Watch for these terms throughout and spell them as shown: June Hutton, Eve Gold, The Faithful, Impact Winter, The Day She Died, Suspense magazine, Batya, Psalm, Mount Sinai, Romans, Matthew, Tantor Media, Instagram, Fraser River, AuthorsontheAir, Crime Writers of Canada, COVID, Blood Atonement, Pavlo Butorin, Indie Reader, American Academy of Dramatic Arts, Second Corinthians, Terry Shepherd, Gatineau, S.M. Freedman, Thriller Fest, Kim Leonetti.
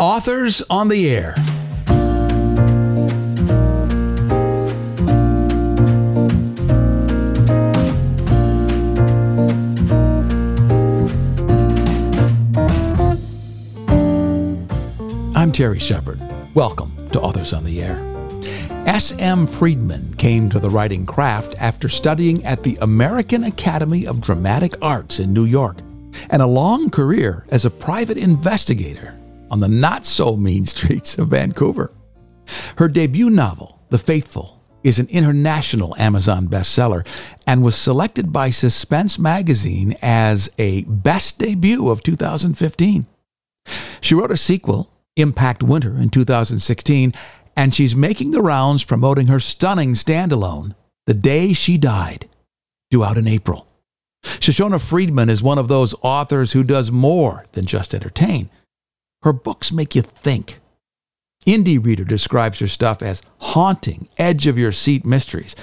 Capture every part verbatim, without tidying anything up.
Authors on the Air. I'm Terry Shepherd. Welcome to Authors on the Air. S M. Freedman came to the writing craft after studying at the American Academy of Dramatic Arts in New York, and a long career as a private investigator on the not-so-mean streets of Vancouver. Her debut novel, The Faithful, is an international Amazon bestseller and was selected by Suspense magazine as a Best Debut of two thousand fifteen. She wrote a sequel, Impact Winter, in two thousand sixteen, and she's making the rounds promoting her stunning standalone, The Day She Died, due out in April. Shoshana Freedman is one of those authors who does more than just entertain. Her books make you think. Indie Reader describes her stuff as haunting, edge-of-your-seat mysteries.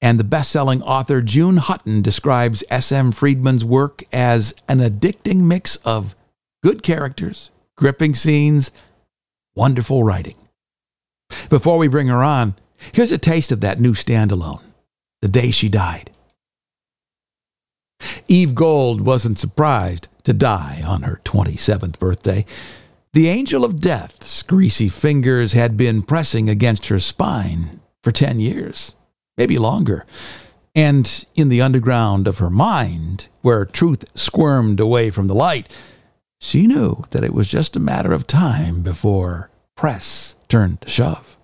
And the best-selling author June Hutton describes S M. Freedman's work as an addicting mix of good characters, gripping scenes, wonderful writing. Before we bring her on, here's a taste of that new standalone, The Day She Died. Eve Gold wasn't surprised to die on her twenty-seventh birthday. The angel of death's greasy fingers had been pressing against her spine for ten years, maybe longer. And in the underground of her mind, where truth squirmed away from the light, she knew that it was just a matter of time before press turned to shove.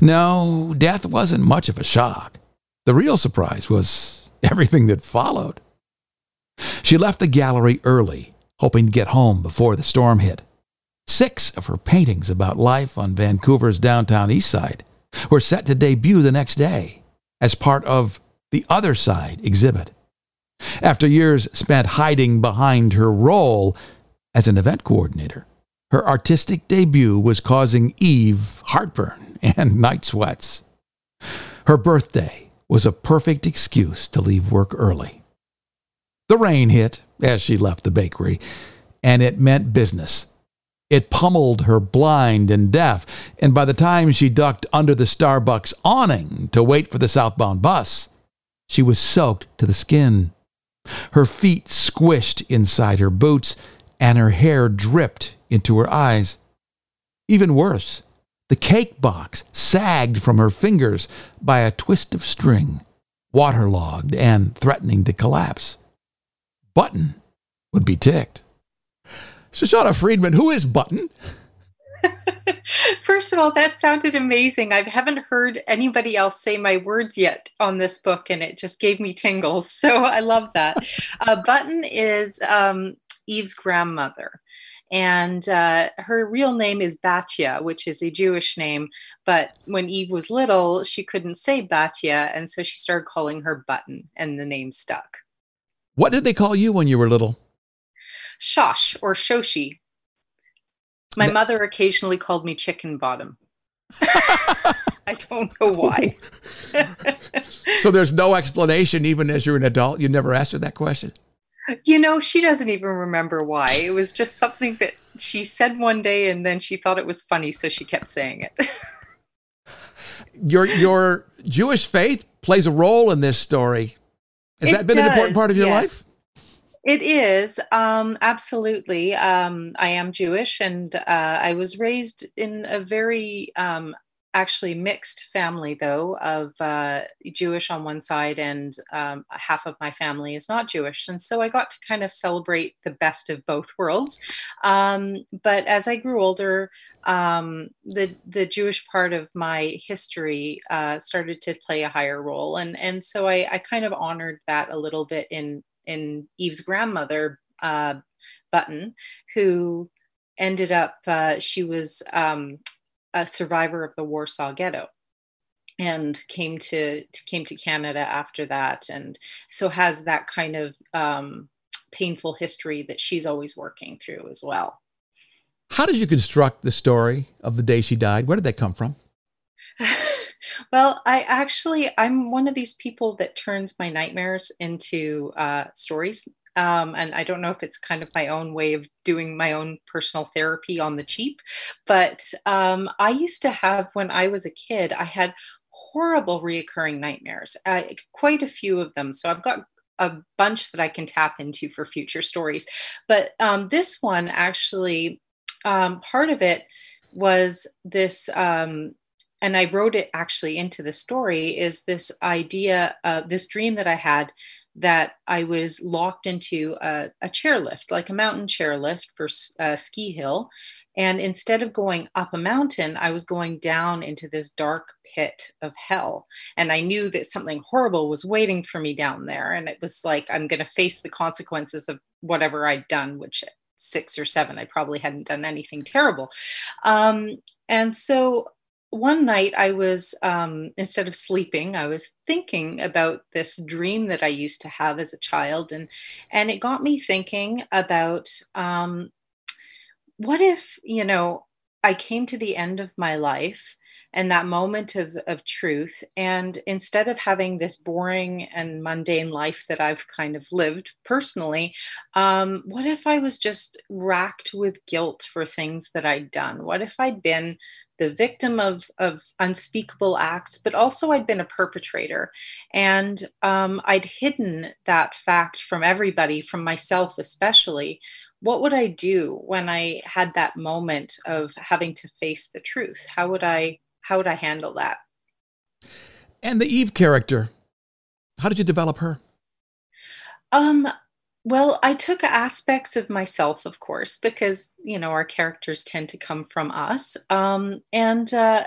No, death wasn't much of a shock. The real surprise was everything that followed. She left the gallery early, hoping to get home before the storm hit. Six of her paintings about life on Vancouver's downtown east side were set to debut the next day as part of the Other Side exhibit. After years spent hiding behind her role as an event coordinator, her artistic debut was causing Eve heartburn and night sweats. Her birthday was a perfect excuse to leave work early. The rain hit as she left the bakery, and it meant business. It pummeled her blind and deaf, and by the time she ducked under the Starbucks awning to wait for the southbound bus, she was soaked to the skin. Her feet squished inside her boots, and her hair dripped into her eyes. Even worse, the cake box sagged from her fingers by a twist of string, waterlogged and threatening to collapse. Button would be ticked. Shoshana Freedman, who is Button? First of all, that sounded amazing. I haven't heard anybody else say my words yet on this book, and it just gave me tingles. So I love that. uh, Button is um, Eve's grandmother. And uh, her real name is Batya, which is a Jewish name. But when Eve was little, she couldn't say Batya. And so she started calling her Button, and the name stuck. What did they call you when you were little? Shosh or Shoshi. My no. mother occasionally called me Chicken Bottom. I don't know why. So there's no explanation, even as you're an adult? You never asked her that question? You know, she doesn't even remember why. It was just something that she said one day, and then she thought it was funny, so she kept saying it. Your your Jewish faith plays a role in this story. Has it that been does, an important part of your yes. life? It is. Um, absolutely. Um, I am Jewish, and uh, I was raised in a very um, actually mixed family, though, of uh, Jewish on one side, and um, half of my family is not Jewish. And so I got to kind of celebrate the best of both worlds. Um, but as I grew older, um, the the Jewish part of my history uh, started to play a higher role. And, and so I, I kind of honored that a little bit in in Eve's grandmother, uh, Button, who ended up, uh, she was um, a survivor of the Warsaw Ghetto and came to, to came to Canada after that. And so has that kind of um, painful history that she's always working through as well. How did you construct the story of The Day She Died? Where did that come from? Well, I actually, I'm one of these people that turns my nightmares into uh, stories. Um, and I don't know if it's kind of my own way of doing my own personal therapy on the cheap, but um, I used to have, when I was a kid, I had horrible reoccurring nightmares, uh, quite a few of them. So I've got a bunch that I can tap into for future stories. But um, this one actually, um, part of it was this, um, and I wrote it actually into the story, is this idea, uh, this dream that I had that I was locked into a, a chairlift, like a mountain chairlift for a ski hill. And instead of going up a mountain, I was going down into this dark pit of hell. And I knew that something horrible was waiting for me down there. And it was like, I'm going to face the consequences of whatever I'd done, which at six or seven, I probably hadn't done anything terrible. Um, and so one night I was, um, instead of sleeping, I was thinking about this dream that I used to have as a child. And, and it got me thinking about, um, what if, you know, I came to the end of my life and that moment of, of truth, and instead of having this boring and mundane life that I've kind of lived personally, um, what if I was just racked with guilt for things that I'd done? What if I'd been the victim of, of unspeakable acts, but also I'd been a perpetrator, and um, I'd hidden that fact from everybody, from myself especially? What would I do when I had that moment of having to face the truth? How would I, how would I handle that? And the Eve character, how did you develop her? Um, well, I took aspects of myself, of course, because, you know, our characters tend to come from us. Um, and, uh,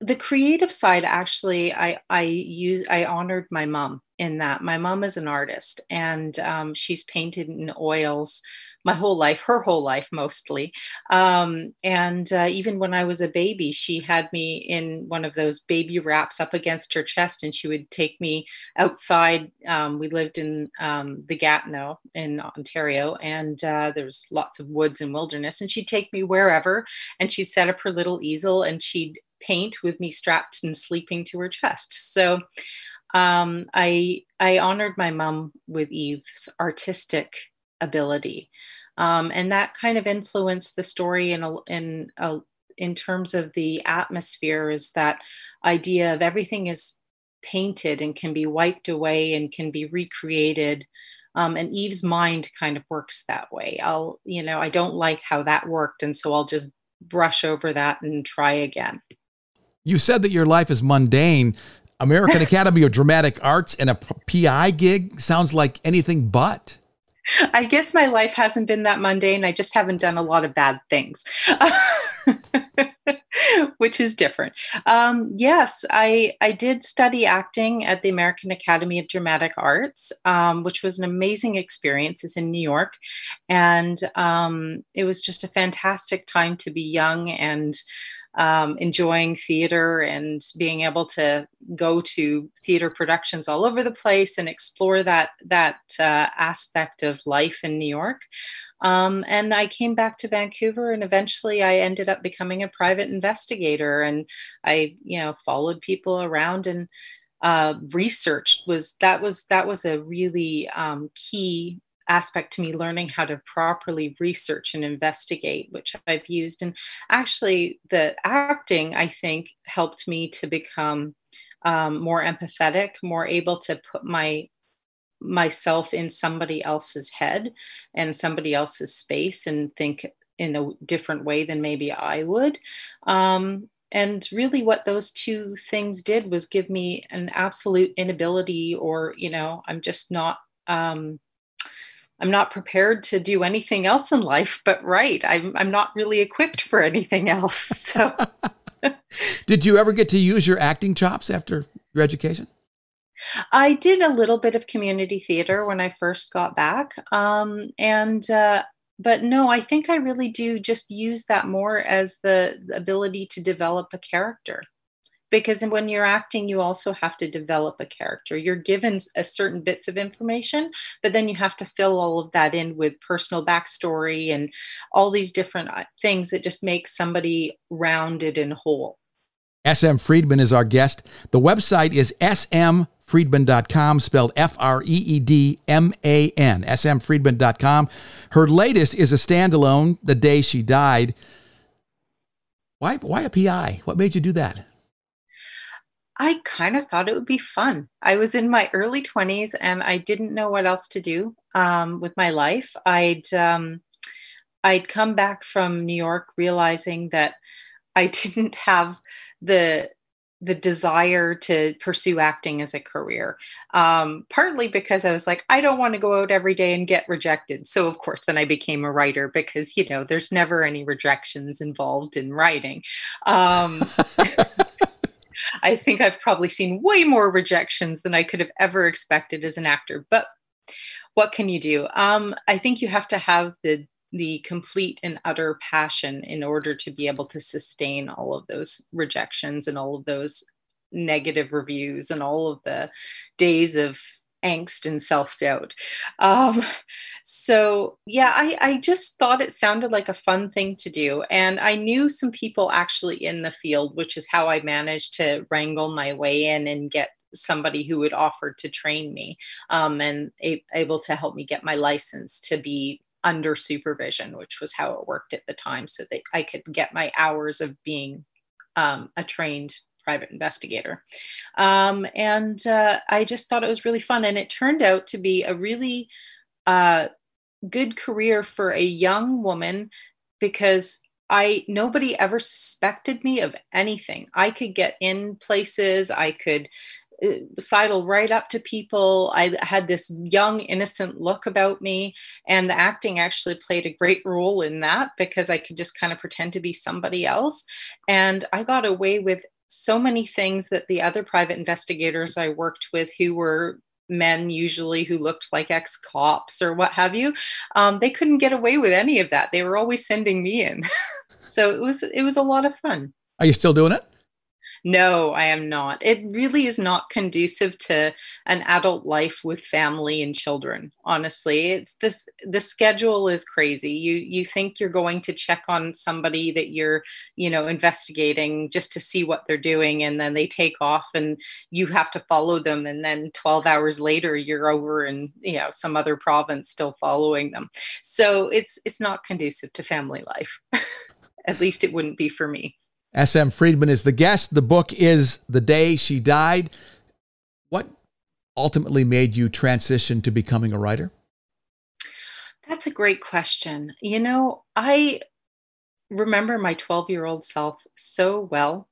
the creative side, actually, I, I use, I honored my mom in that. My mom is an artist, and um, she's painted in oils my whole life, her whole life mostly. Um, and uh, even when I was a baby, she had me in one of those baby wraps up against her chest, and she would take me outside. Um, we lived in um, the Gatineau in Ontario, and uh, there's lots of woods and wilderness, and she'd take me wherever, and she'd set up her little easel, and she'd paint with me strapped and sleeping to her chest. So um, I I honored my mom with Eve's artistic ability, um, and that kind of influenced the story in a, in a, in terms of the atmosphere. Is that idea of everything is painted and can be wiped away and can be recreated. Um, and Eve's mind kind of works that way. I'll you know I don't like how that worked, and so I'll just brush over that and try again. You said that your life is mundane. American Academy of Dramatic Arts and a P I gig sounds like anything but. I guess my life hasn't been that mundane. I just haven't done a lot of bad things, which is different. Um, yes, I, I did study acting at the American Academy of Dramatic Arts, um, which was an amazing experience. It's in New York. And um, it was just a fantastic time to be young and Um, enjoying theater and being able to go to theater productions all over the place and explore that that uh, aspect of life in New York. Um, and I came back to Vancouver, and eventually I ended up becoming a private investigator. And I, you know, followed people around and uh, researched. Was that was that was a really um, key aspect to me, learning how to properly research and investigate, which I've used. And actually the acting, I think, helped me to become um, more empathetic, more able to put my myself in somebody else's head and somebody else's space and think in a different way than maybe I would. Um, And really what those two things did was give me an absolute inability, or, you know, I'm just not, um, I'm not prepared to do anything else in life, but right, I'm I'm not really equipped for anything else. So, did you ever get to use your acting chops after your education? I did a little bit of community theater when I first got back, um, and uh, but no, I think I really do just use that more as the, the ability to develop a character. Because when you're acting, you also have to develop a character. You're given a certain bits of information, but then you have to fill all of that in with personal backstory and all these different things that just make somebody rounded and whole. S M. Freedman is our guest. The website is S M Freedman dot com, spelled F R E E D M A N, S M Freedman dot com. Her latest is a standalone, The Day She Died. Why, why a P I? What made you do that? I kind of thought it would be fun. I was in my early twenties and I didn't know what else to do um, with my life. I'd um, I'd come back from New York realizing that I didn't have the the desire to pursue acting as a career, um, partly because I was like, I don't want to go out every day and get rejected. So of course, then I became a writer because, you know, there's never any rejections involved in writing. Um, I think I've probably seen way more rejections than I could have ever expected as an actor, but what can you do? Um, I think you have to have the the complete and utter passion in order to be able to sustain all of those rejections and all of those negative reviews and all of the days of angst and self-doubt. Um, so yeah, I, I just thought it sounded like a fun thing to do. And I knew some people actually in the field, which is how I managed to wrangle my way in and get somebody who would offer to train me um, and a- able to help me get my license to be under supervision, which was how it worked at the time, so that I could get my hours of being um, a trained private investigator. Um, and uh, I just thought it was really fun. And it turned out to be a really uh, good career for a young woman, because I nobody ever suspected me of anything. I could get in places, I could sidle right up to people. I had this young, innocent look about me, and the acting actually played a great role in that, because I could just kind of pretend to be somebody else. And I got away with so many things that the other private investigators I worked with, who were men usually, who looked like ex-cops or what have you, um, they couldn't get away with any of that. They were always sending me in. So it was, it was a lot of fun. Are you still doing it? No, I am not. It really is not conducive to an adult life with family and children. Honestly, it's this, the schedule is crazy. You, you think you're going to check on somebody that you're, you know, investigating just to see what they're doing, and then they take off and you have to follow them. And then twelve hours later, you're over in, you know, some other province still following them. So it's, it's not conducive to family life. At least it wouldn't be for me. S M. Freedman is the guest. The book is The Day She Died. What ultimately made you transition to becoming a writer? That's a great question. You know, I remember my twelve-year-old self so well.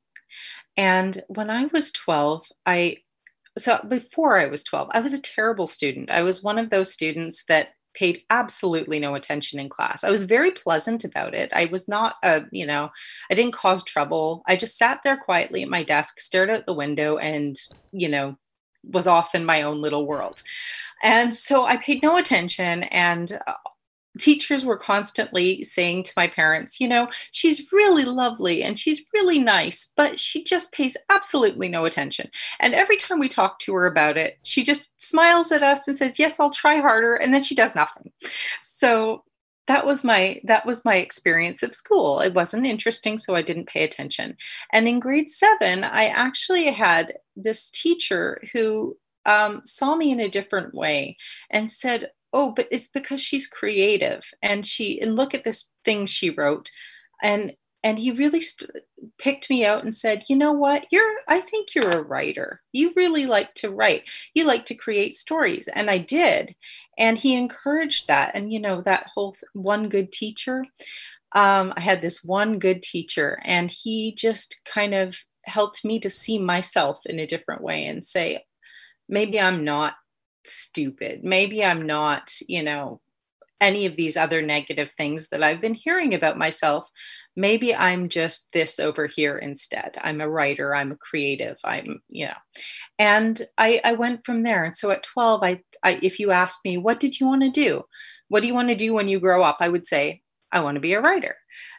And when I was twelve, I, so before I was twelve, I was a terrible student. I was one of those students that paid absolutely no attention in class. I was very pleasant about it. I was not, a, you know, I didn't cause trouble. I just sat there quietly at my desk, stared out the window, and, you know, was off in my own little world. And so I paid no attention. And uh, teachers were constantly saying to my parents, you know, she's really lovely and she's really nice, but she just pays absolutely no attention. And every time we talk to her about it, she just smiles at us and says, yes, I'll try harder. And then she does nothing. So that was my, that was my experience of school. It wasn't interesting, so I didn't pay attention. And in grade seven, I actually had this teacher who um, saw me in a different way and said, oh, but it's because she's creative, and she, and look at this thing she wrote. And, and he really st- picked me out and said, you know what, you're, I think you're a writer. You really like to write. You like to create stories. And I did. And he encouraged that. And, you know, that whole th- one good teacher, um, I had this one good teacher, and he just kind of helped me to see myself in a different way and say, maybe I'm not stupid. Maybe I'm not, you know, any of these other negative things that I've been hearing about myself. Maybe I'm just this over here instead. I'm a writer. I'm a creative. I'm, you know, and I, I went from there. And so at twelve, I, I if you asked me, what did you want to do? What do you want to do when you grow up? I would say, I want to be a writer.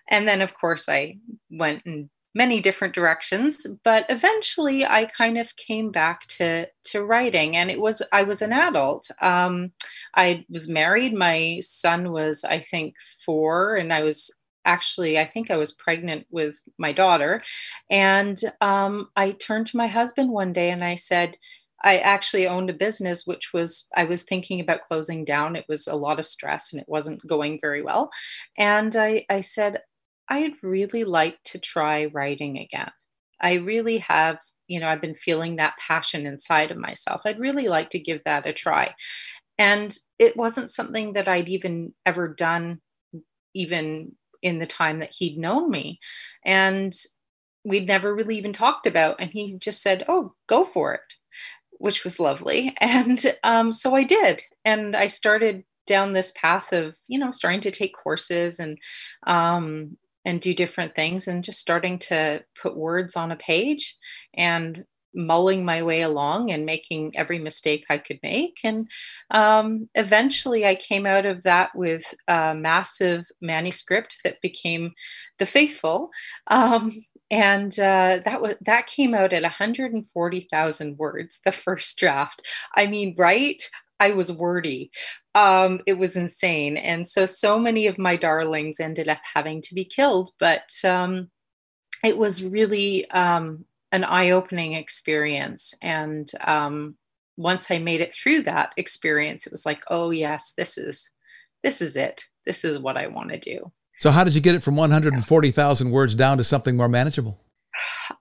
And then of course I went and many different directions, but eventually I kind of came back to, to writing. And it was, I was an adult. Um, I was married. My son was, I think, four, and I was actually, I think I was pregnant with my daughter. And um, I turned to my husband one day and I said, I actually owned a business, which was, I was thinking about closing down. It was a lot of stress and it wasn't going very well. And I, I said, I'd really like to try writing again. I really have, you know, I've been feeling that passion inside of myself. I'd really like to give that a try. And it wasn't something that I'd even ever done, even in the time that he'd known me. And we'd never really even talked about. And he just said, oh, go for it, which was lovely. And um, so I did. And I started down this path of, you know, starting to take courses and um, and do different things and just starting to put words on a page and mulling my way along and making every mistake I could make. And um, eventually I came out of that with a massive manuscript that became The Faithful. Um, and uh, that was, that came out at one hundred forty thousand words, the first draft. I mean, right? I was wordy. Um, it was insane. And so, so many of my darlings ended up having to be killed, but um, it was really um, an eye-opening experience. And um, once I made it through that experience, it was like, oh yes, this is, this is it. This is what I want to do. So how did you get it from one hundred forty thousand words down to something more manageable?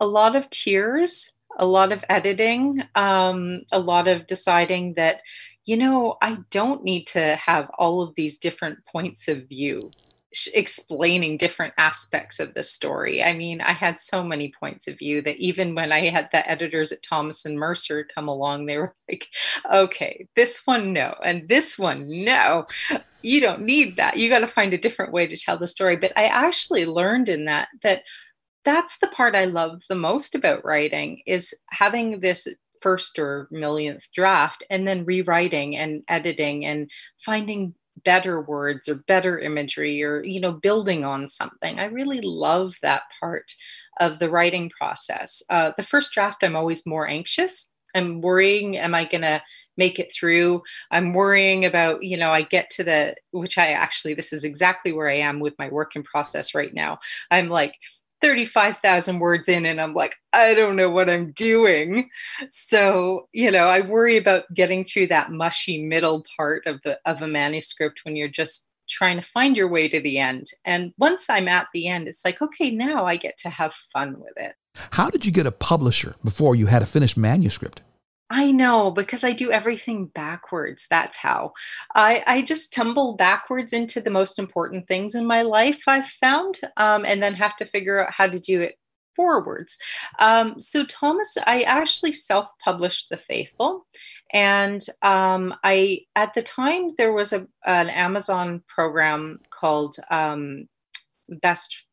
A lot of tears, a lot of editing, um, a lot of deciding that, you know, I don't need to have all of these different points of view sh- explaining different aspects of the story. I mean, I had so many points of view that even when I had the editors at Thomas and Mercer come along, they were like, okay, this one, no. And this one, no, you don't need that. You got to find a different way to tell the story. But I actually learned in that, that that's the part I love the most about writing, is having this first or millionth draft and then rewriting and editing and finding better words or better imagery or, you know, building on something. I really love that part of the writing process. Uh, the first draft, I'm always more anxious. I'm worrying, am I going to make it through? I'm worrying about, you know, I get to the, which I actually, this is exactly where I am with my work in process right now. I'm like, thirty-five thousand words in and I'm like, I don't know what I'm doing. So, you know, I worry about getting through that mushy middle part of the of a manuscript when you're just trying to find your way to the end. And once I'm at the end, it's like, okay, now I get to have fun with it. How did you get a publisher before you had a finished manuscript? I know, because I do everything backwards. That's how. I, I just tumble backwards into the most important things in my life, I've found, um, and then have to figure out how to do it forwards. Um, so Thomas, I actually self-published The Faithful. And um, I, at the time, there was a, an Amazon program called um, Best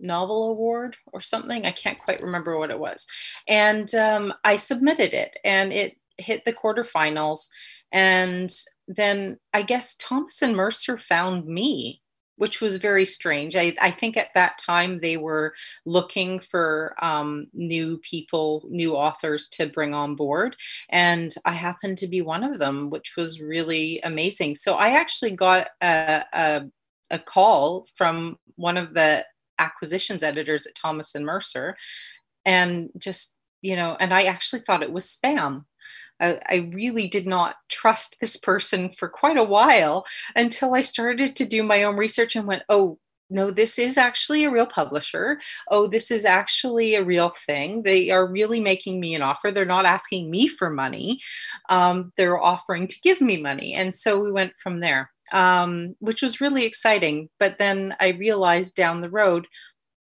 Novel Award or something. I can't quite remember what it was. And um, I submitted it and it hit the quarterfinals. And then I guess Thomas and Mercer found me, which was very strange. I, I think at that time they were looking for um, new people, new authors to bring on board. And I happened to be one of them, which was really amazing. So I actually got a, a, a call from one of the acquisitions editors at Thomas and Mercer, and just, you know, and I actually thought it was spam. I, I really did not trust this person for quite a while until I started to do my own research and went, oh, no, this is actually a real publisher. Oh, this is actually a real thing. They are really making me an offer. They're not asking me for money. Um, they're offering to give me money. And so we went from there, um, which was really exciting. But then I realized down the road,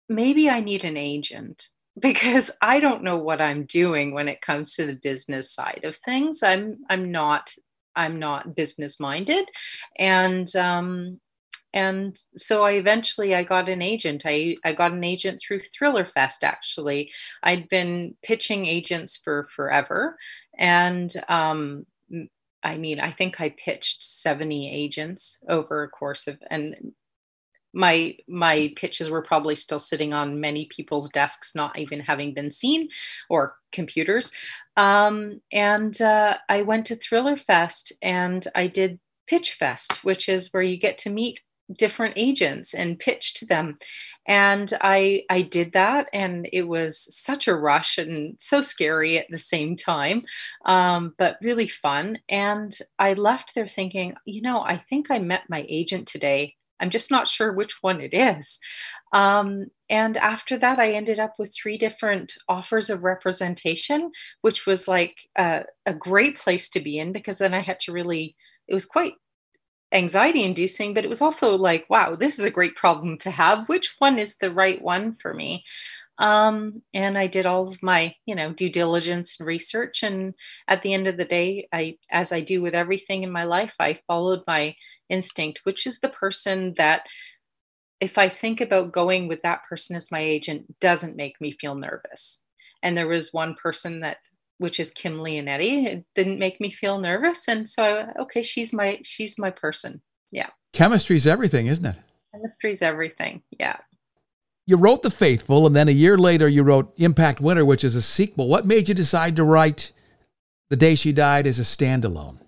maybe I need an agent, because I don't know what I'm doing when it comes to the business side of things. I'm I'm not I'm not business minded, and um, and so I eventually I got an agent. I, I got an agent through Thriller Fest, actually. I'd been pitching agents for forever. And um, I mean, I think I pitched seventy agents over a course of, and my my pitches were probably still sitting on many people's desks, not even having been seen, or computers. Um, and uh, I went to Thriller Fest and I did Pitch Fest, which is where you get to meet different agents and pitch to them. And I I did that, and it was such a rush and so scary at the same time, um, but really fun. And I left there thinking, you know, I think I met my agent today. I'm just not sure which one it is. Um, and after that, I ended up with three different offers of representation, which was like a, a great place to be in, because then I had to really, it was quite anxiety inducing, but it was also like, wow, this is a great problem to have. Which one is the right one for me? Um, and I did all of my, you know, due diligence and research. And at the end of the day, I, as I do with everything in my life, I followed my instinct, which is the person that, if I think about going with that person as my agent, doesn't make me feel nervous. And there was one person that, which is Kim Leonetti, it didn't make me feel nervous. And so I, okay, she's my, she's my person. Yeah. Chemistry's everything, isn't it? Chemistry's everything. Yeah. You wrote The Faithful, and then a year later you wrote Impact Winter, which is a sequel. What made you decide to write The Day She Died as a standalone?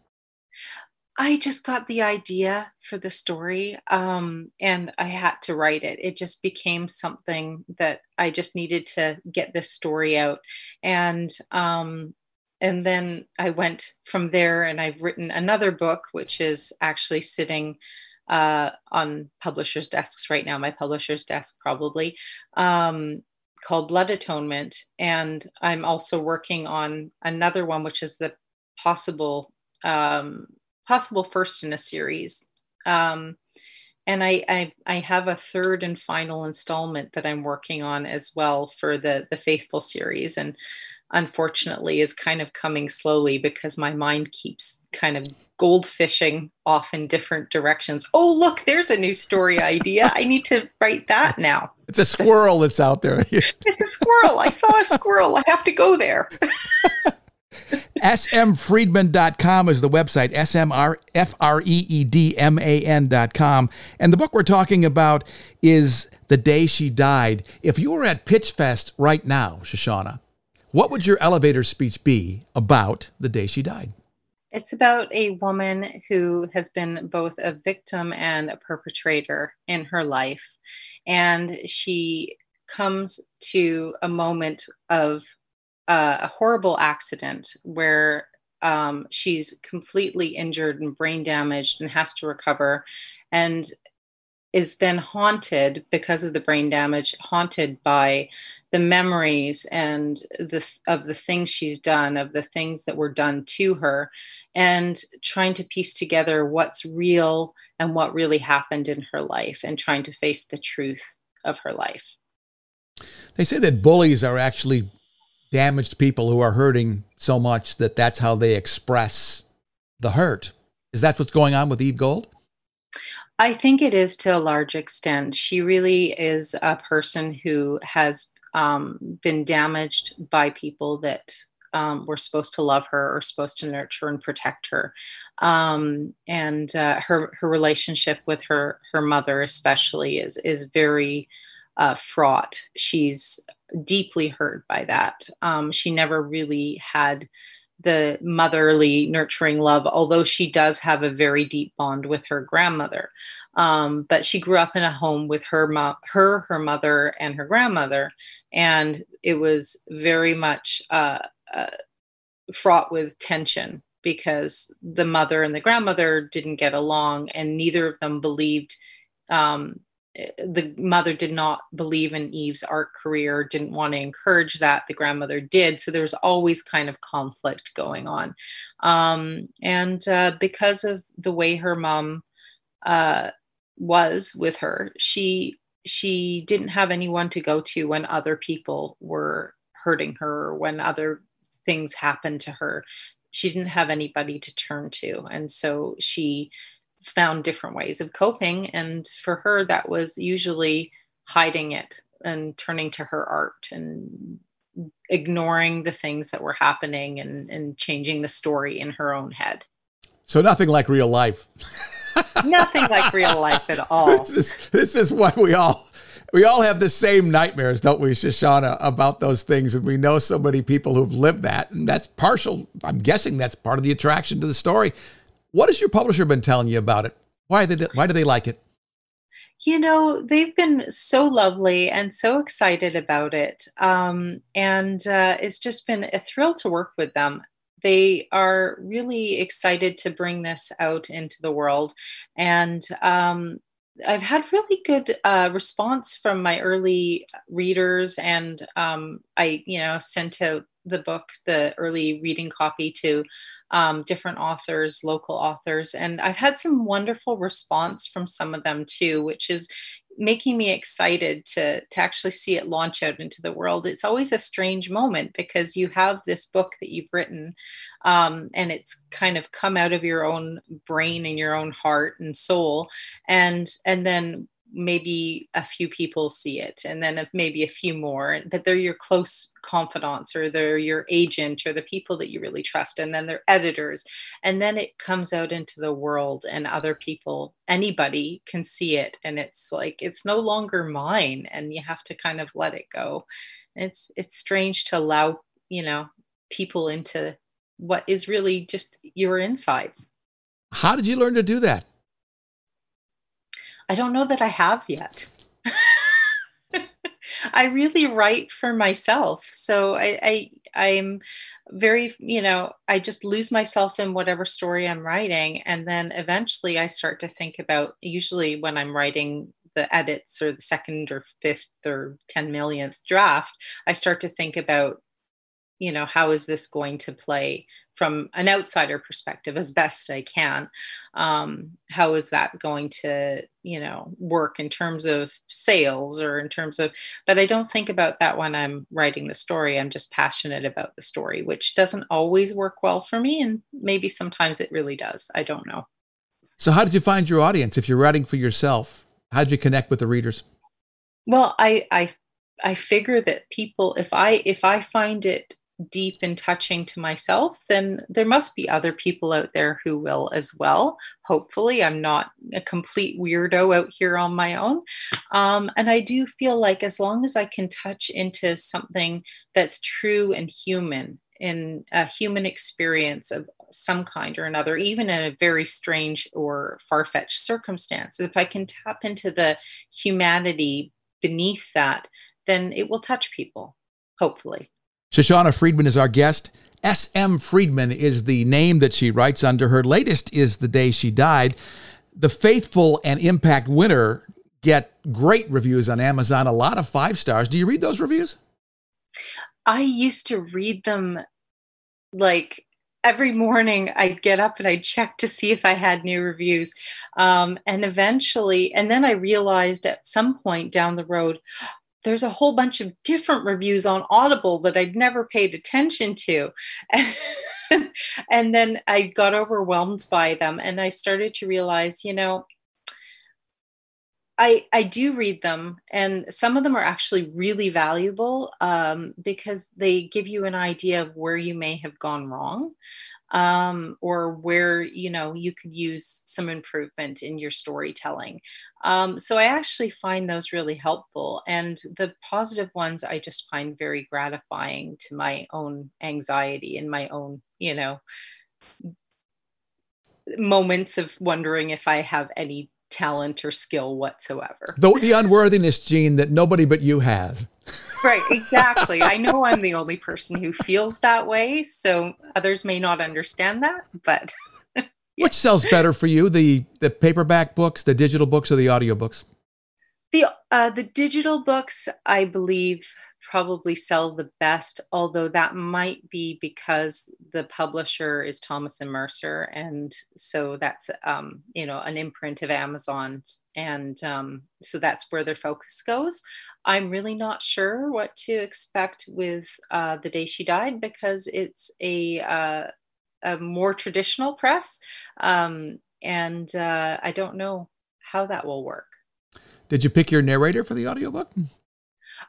I just got the idea for the story, um, and I had to write it. It just became something that I just needed to get this story out. And um, and then I went from there, and I've written another book, which is actually sitting uh, on publishers' desks right now, my publisher's desk probably, um, called Blood Atonement. And I'm also working on another one, which is the possible... Um, possible first in a series. Um, and I, I I have a third and final installment that I'm working on as well for the, the Faithful series. And unfortunately is kind of coming slowly because my mind keeps kind of goldfishing off in different directions. Oh, look, there's a new story idea. I need to write that now. It's a squirrel that's out there. It's a squirrel. I saw a squirrel. I have to go there. S M Freedman dot com is the website, S M R F R E E D M A N dot com. And the book we're talking about is The Day She Died. If you were at Pitch Fest right now, Shoshana, what would your elevator speech be about The Day She Died? It's about a woman who has been both a victim and a perpetrator in her life. And she comes to a moment of Uh, a horrible accident where um, she's completely injured and brain damaged and has to recover, and is then haunted because of the brain damage, haunted by the memories and the of the things she's done, of the things that were done to her, and trying to piece together what's real and what really happened in her life, and trying to face the truth of her life. They say that bullies are actually damaged people who are hurting so much that that's how they express the hurt. Is that what's going on with Eve Gold? I think it is to a large extent. She really is a person who has um, been damaged by people that um, were supposed to love her or supposed to nurture and protect her. Um, and uh, her her relationship with her her mother especially is is very uh, fraught. She's deeply hurt by that. Um, she never really had the motherly nurturing love, although she does have a very deep bond with her grandmother. Um, but she grew up in a home with her, mo- her, her mother and her grandmother. And it was very much uh, uh, fraught with tension because the mother and the grandmother didn't get along, and neither of them believed um, the mother did not believe in Eve's art career, didn't want to encourage that. The grandmother did. So there was always kind of conflict going on. Um, and uh, because of the way her mom uh, was with her, she, she didn't have anyone to go to when other people were hurting her, when other things happened to her. She didn't have anybody to turn to. And so she found different ways of coping. And for her, that was usually hiding it and turning to her art and ignoring the things that were happening and, and changing the story in her own head. So nothing like real life. Nothing like real life at all. This is, this is what we all, we all have the same nightmares, don't we, Shoshana, about those things. And we know so many people who've lived that, and that's partial. I'm guessing that's part of the attraction to the story. What has your publisher been telling you about it? Why did they, why do they like it? you know, they've been so lovely and so excited about it. Um, and uh, it's just been a thrill to work with them. They are really excited to bring this out into the world. And um, I've had really good uh, response from my early readers. And um, I, you know, sent out the book, the early reading copy, to um, different authors, local authors. And I've had some wonderful response from some of them too, which is making me excited to, to actually see it launch out into the world. It's always a strange moment because you have this book that you've written um, and it's kind of come out of your own brain and your own heart and soul. And, and then maybe a few people see it, and then maybe a few more, but they're your close confidants, or they're your agent, or the people that you really trust, and then they're editors, and then it comes out into the world and other people, anybody can see it, and it's like, it's no longer mine, and you have to kind of let it go. It's it's strange to allow, you know, people into what is really just your insides. How did you learn to do that? I don't know that I have yet. I really write for myself. So I, I, I'm very, you know, I just lose myself in whatever story I'm writing. And then eventually I start to think about, usually when I'm writing the edits or the second or fifth or ten millionth draft, I start to think about, you know, how is this going to play from an outsider perspective as best I can? Um, how is that going to, you know, work in terms of sales or in terms of, but I don't think about that when I'm writing the story. I'm just passionate about the story, which doesn't always work well for me. And maybe sometimes it really does. I don't know. So how did you find your audience? If you're writing for yourself, how did you connect with the readers? Well, I, I, I figure that people, if I, if I find it deep and touching to myself, then there must be other people out there who will as well. Hopefully, I'm not a complete weirdo out here on my own. Um, and I do feel like as long as I can touch into something that's true and human, in a human experience of some kind or another, even in a very strange or far-fetched circumstance, if I can tap into the humanity beneath that, then it will touch people, hopefully. Shoshana Freedman is our guest. S M. Freedman is the name that she writes under. Her latest is The Day She Died. The Faithful and Impact Winter get great reviews on Amazon, a lot of five stars. Do you read those reviews? I used to read them like every morning. I'd get up and I'd check to see if I had new reviews. Um, and eventually, and then I realized at some point down the road, there's a whole bunch of different reviews on Audible that I'd never paid attention to. And, and then I got overwhelmed by them. And I started to realize, you know, I, I do read them, and some of them are actually really valuable um, because they give you an idea of where you may have gone wrong, um, or where, you know, you could use some improvement in your storytelling. Um, so I actually find those really helpful, and the positive ones I just find very gratifying to my own anxiety and my own, you know, moments of wondering if I have any talent or skill whatsoever. The, the unworthiness gene that nobody but you has. Right, exactly. I know I'm the only person who feels that way, so others may not understand that, but... Yes. Which sells better for you, the, the paperback books, the digital books, or the audiobooks? The, uh, the digital books, I believe, probably sell the best, although that might be because the publisher is Thomas and Mercer, and so that's um, you know, an imprint of Amazon, and um, so that's where their focus goes. I'm really not sure what to expect with uh, The Day She Died because it's a uh, a more traditional press, um, and uh, I don't know how that will work. Did you pick your narrator for the audiobook?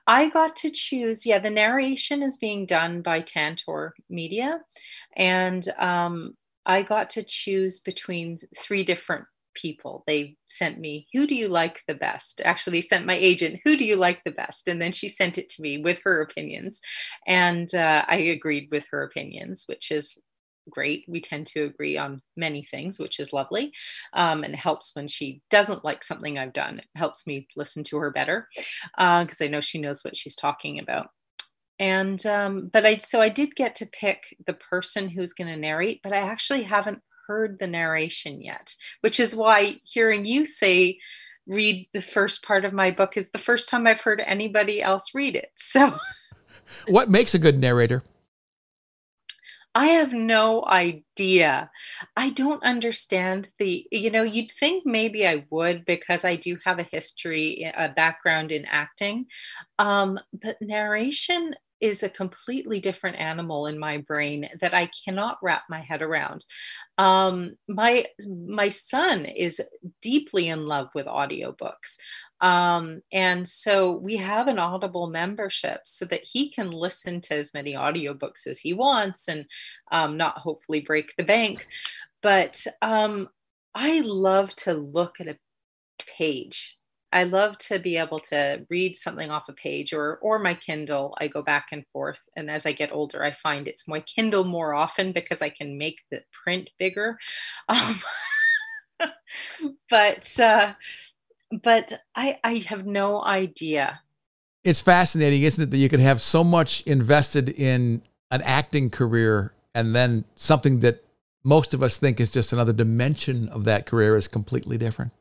I got to choose. Yeah, the narration is being done by Tantor Media, and um, I got to choose between three different people. They sent me, who do you like the best? Actually, they sent my agent, who do you like the best? And then she sent it to me with her opinions, and uh, I agreed with her opinions, which is great. We tend to agree on many things, which is lovely, um, and it helps when she doesn't like something I've done. It helps me listen to her better because uh, I know she knows what she's talking about. And um, but I so I did get to pick the person who's going to narrate, but I actually haven't heard the narration yet, which is why hearing you say read the first part of my book is the first time I've heard anybody else read it. So what makes a good narrator? I have no idea. I don't understand the, you know, you'd think maybe I would because I do have a history, a background in acting, um, but narration is a completely different animal in my brain that I cannot wrap my head around. Um, my my son is deeply in love with audiobooks. Um, and so we have an Audible membership so that he can listen to as many audiobooks as he wants and um, not hopefully break the bank. But um, I love to look at a page. I love to be able to read something off a page or or my Kindle. I go back and forth. And as I get older, I find it's my Kindle more often because I can make the print bigger. Um, but uh, but I, I have no idea. It's fascinating, isn't it, that you can have so much invested in an acting career and then something that most of us think is just another dimension of that career is completely different.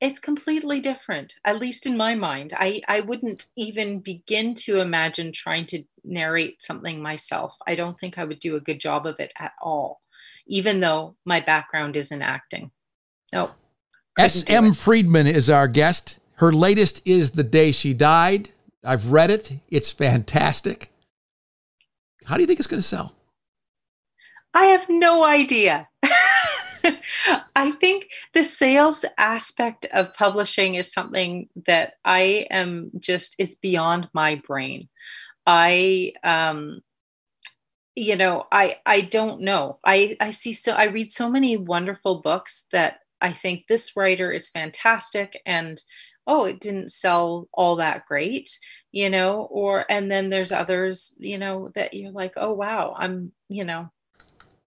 It's completely different, at least in my mind. I, I wouldn't even begin to imagine trying to narrate something myself. I don't think I would do a good job of it at all, even though my background is in acting. No. S M. Freedman is our guest. Her latest is The Day She Died. I've read it. It's fantastic. How do you think it's going to sell? I have no idea. I think the sales aspect of publishing is something that I am just, it's beyond my brain. I, um, you know, I, I don't know. I, I see, so I read so many wonderful books that I think this writer is fantastic and, oh, it didn't sell all that great, you know, or, and then there's others, you know, that you're like, oh, wow, I'm, you know,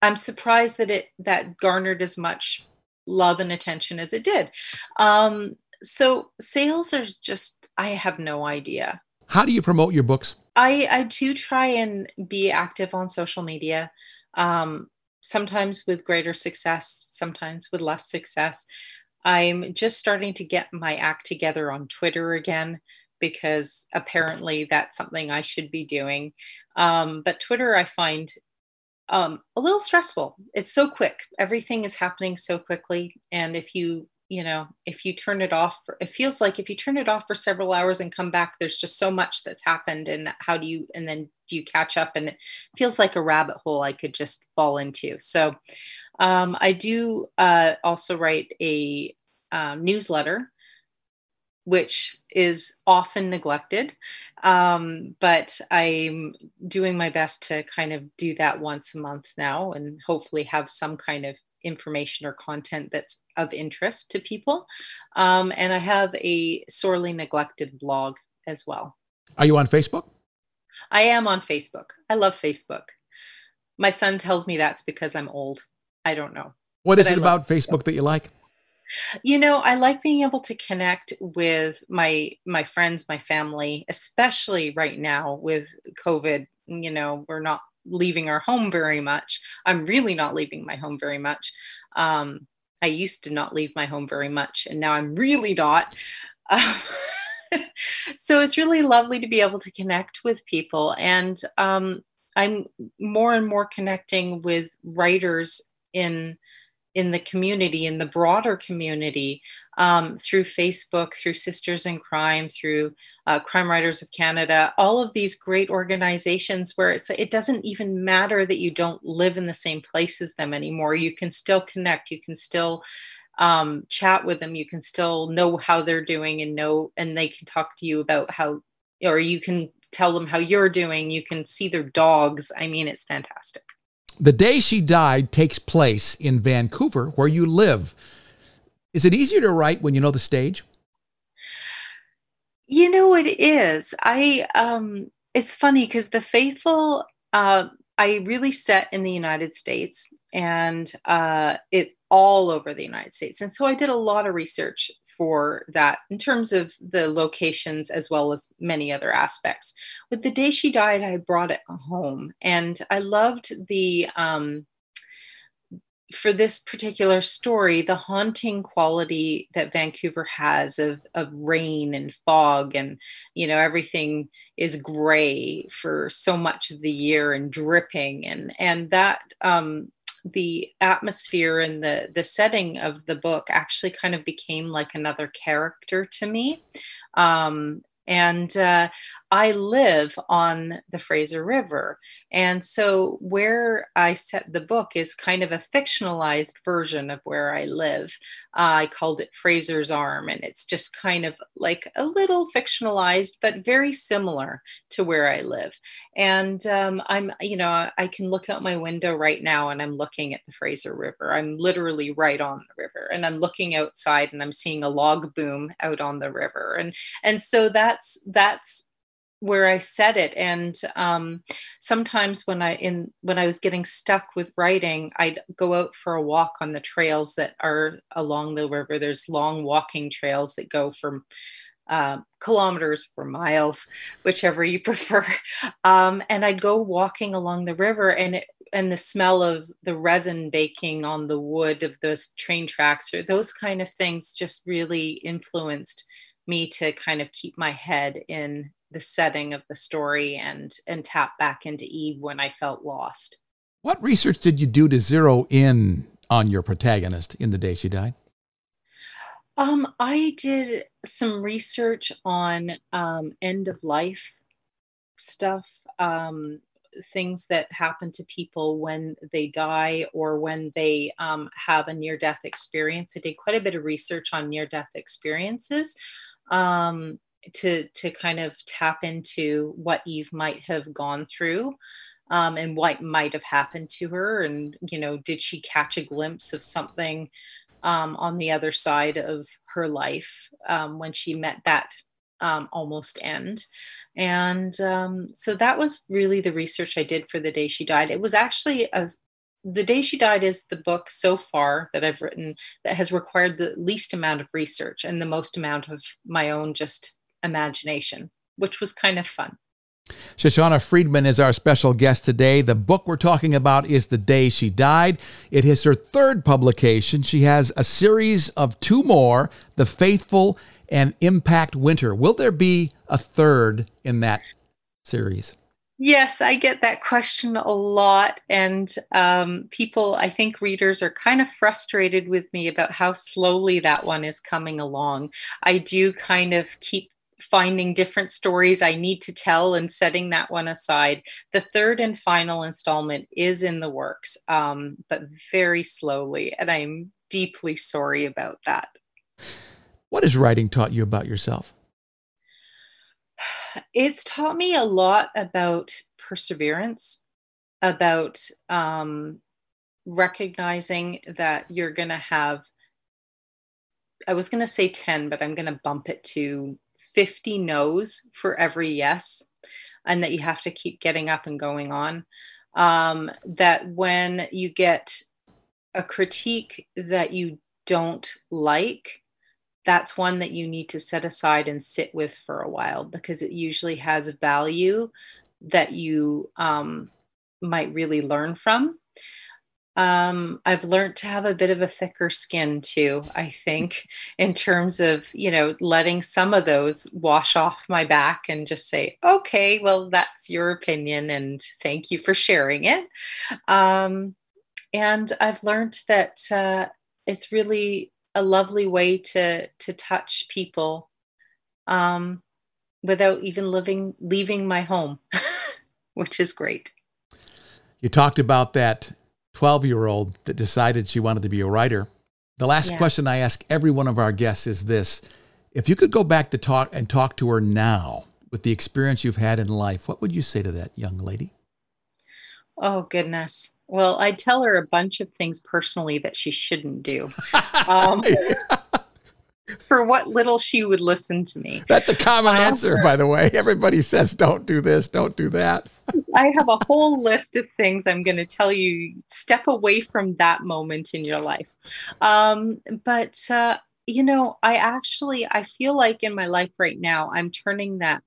I'm surprised that it that garnered as much love and attention as it did. Um, so sales are just, I have no idea. How do you promote your books? I, I do try and be active on social media, um, sometimes with greater success, sometimes with less success. I'm just starting to get my act together on Twitter again, because apparently that's something I should be doing. Um, but Twitter, I find Um, a little stressful. It's so quick. Everything is happening so quickly. And if you, you know, if you turn it off, for, it feels like if you turn it off for several hours and come back, there's just so much that's happened. And how do you, and then do you catch up? And it feels like a rabbit hole I could just fall into. So um, I do uh, also write a um, newsletter, which is often neglected. Um, but I'm doing my best to kind of do that once a month now and hopefully have some kind of information or content that's of interest to people. Um, and I have a sorely neglected blog as well. Are you on Facebook? I am on Facebook. I love Facebook. My son tells me that's because I'm old. I don't know. What is it about Facebook that you like? You know, I like being able to connect with my my friends, my family, especially right now with COVID. You know, we're not leaving our home very much. I'm really not leaving my home very much. Um, I used to not leave my home very much, and now I'm really not. Um, so it's really lovely to be able to connect with people. And um, I'm more and more connecting with writers in in the community, in the broader community, um, through Facebook, through Sisters in Crime, through uh, Crime Writers of Canada, all of these great organizations where it's, it doesn't even matter that you don't live in the same place as them anymore. You can still connect. You can still um, chat with them. You can still know how they're doing and know, and they can talk to you about how, or you can tell them how you're doing. You can see their dogs. I mean, it's fantastic. The Day She Died takes place in Vancouver, where you live. Is it easier to write when you know the stage? You know, it is. I um, it's funny because The Faithful, uh, I really set in the United States and uh, it all over the United States. And so I did a lot of research for that in terms of the locations as well as many other aspects. With The Day She Died, I brought it home, and I loved the, um, for this particular story, the haunting quality that Vancouver has of, of rain and fog, and, you know, everything is gray for so much of the year and dripping, and, and that, um, the atmosphere and the the setting of the book actually kind of became like another character to me. Um, and uh, I live on the Fraser River. And so where I set the book is kind of a fictionalized version of where I live. Uh, I called it Fraser's Arm, and it's just kind of like a little fictionalized, but very similar to where I live. And um, I'm, you know, I can look out my window right now and I'm looking at the Fraser River. I'm literally right on the river, and I'm looking outside and I'm seeing a log boom out on the river. And, and so that's, that's, where I said it. And um, sometimes when I in when I was getting stuck with writing, I'd go out for a walk on the trails that are along the river. There's long walking trails that go from uh, kilometers or miles, whichever you prefer. Um, and I'd go walking along the river, and it, and the smell of the resin baking on the wood of those train tracks or those kind of things just really influenced me to kind of keep my head in the setting of the story and and tap back into Eve when I felt lost. What research did you do to zero in on your protagonist in The Day She Died? Um, I did some research on um, end of life stuff, um, things that happen to people when they die or when they um, have a near-death experience. I did quite a bit of research on near-death experiences. Um, to to kind of tap into what Eve might have gone through um, and what might have happened to her. And, you know, did she catch a glimpse of something um, on the other side of her life um, when she met that um, almost end? And um, so that was really the research I did for The Day She Died. It was actually a The Day She Died is the book so far that I've written that has required the least amount of research and the most amount of my own just imagination, which was kind of fun. Shoshana Freedman is our special guest today. The book we're talking about is The Day She Died. It is her third publication. She has a series of two more, The Faithful and Impact Winter. Will there be a third in that series? Yes, I get that question a lot. And um, people, I think readers are kind of frustrated with me about how slowly that one is coming along. I do kind of keep finding different stories I need to tell and setting that one aside. The third and final installment is in the works, um, but very slowly. And I'm deeply sorry about that. What has writing taught you about yourself? It's taught me a lot about perseverance, about um, recognizing that you're going to have, I was going to say ten, but I'm going to bump it to fifty no's for every yes, and that you have to keep getting up and going on. Um, that when you get a critique that you don't like, that's one that you need to set aside and sit with for a while, because it usually has a value that you um, might really learn from. Um, I've learned to have a bit of a thicker skin too, I think, in terms of, you know, letting some of those wash off my back and just say, okay, well, that's your opinion and thank you for sharing it. Um, and I've learned that uh, it's really a lovely way to to touch people um, without even living, leaving my home, which is great. You talked about that twelve-year-old that decided she wanted to be a writer. The last yeah. question I ask every one of our guests is this. If you could go back to talk and talk to her now with the experience you've had in life, what would you say to that young lady? Oh, goodness. Well, I'd tell her a bunch of things personally that she shouldn't do. Um, for what little she would listen to me. That's a common answer, by the way. Everybody says, don't do this, don't do that. I have a whole list of things I'm going to tell you. Step away from that moment in your life. Um, but, uh, you know, I actually, I feel like in my life right now, I'm turning that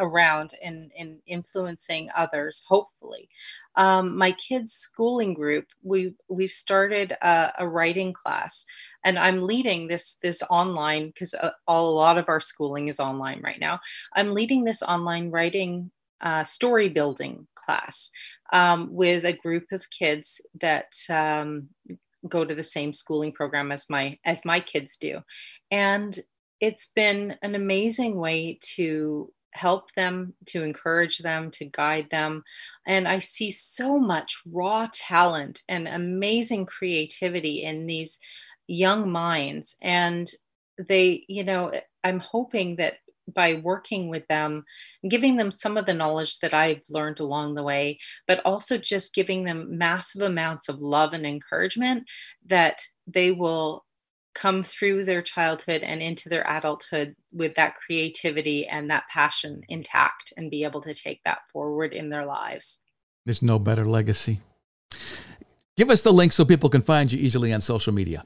around and, and influencing others, hopefully. Um, my kids' schooling group, we, we've started a, a writing class, and I'm leading this, this online, because a, a lot of our schooling is online right now. I'm leading this online writing uh, story building class um, with a group of kids that um, go to the same schooling program as my, as my kids do. And it's been an amazing way to help them, to encourage them, to guide them. And I see so much raw talent and amazing creativity in these young minds. And they, you know, I'm hoping that by working with them, giving them some of the knowledge that I've learned along the way, but also just giving them massive amounts of love and encouragement, that they will come through their childhood and into their adulthood with that creativity and that passion intact, and be able to take that forward in their lives. There's no better legacy. Give us the link so people can find you easily on social media.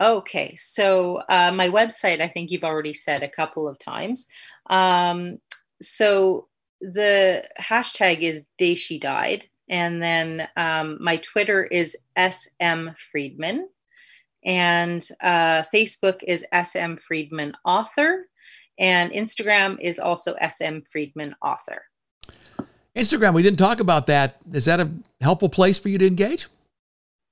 Okay. So uh, my website, I think you've already said a couple of times. Um, so the hashtag is Day She Died. And then um, my Twitter is S M Freedman. And uh, Facebook is S M Freedman Author. And Instagram is also S M Freedman Author. Instagram, we didn't talk about that. Is that a helpful place for you to engage?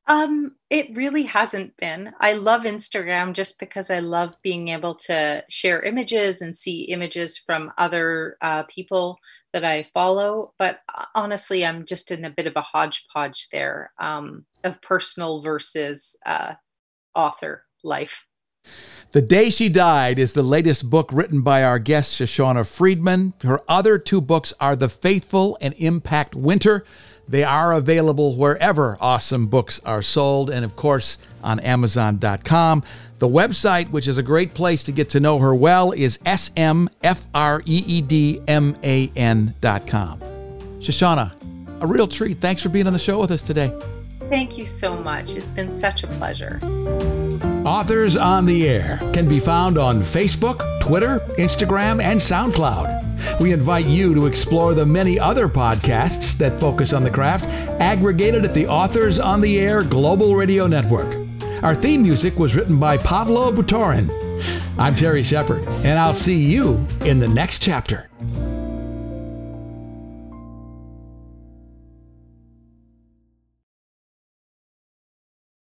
Um, it really hasn't been. I love Instagram just because I love being able to share images and see images from other uh, people that I follow. But honestly, I'm just in a bit of a hodgepodge there um, of personal versus uh, author life. The Day She Died is the latest book written by our guest, Shoshana Freedman. Her other two books are The Faithful and Impact Winter. They are available wherever awesome books are sold, and of course on amazon dot com. The website, which is a great place to get to know her well, is S M Freedman dot com. Shoshana, a real treat. Thanks for being on the show with us today. Thank you so much. It's been such a pleasure. Authors on the Air can be found on Facebook, Twitter, Instagram, and SoundCloud. We invite you to explore the many other podcasts that focus on the craft, aggregated at the Authors on the Air Global Radio Network. Our theme music was written by Pavlo Butorin. I'm Terry Shepard, and I'll see you in the next chapter.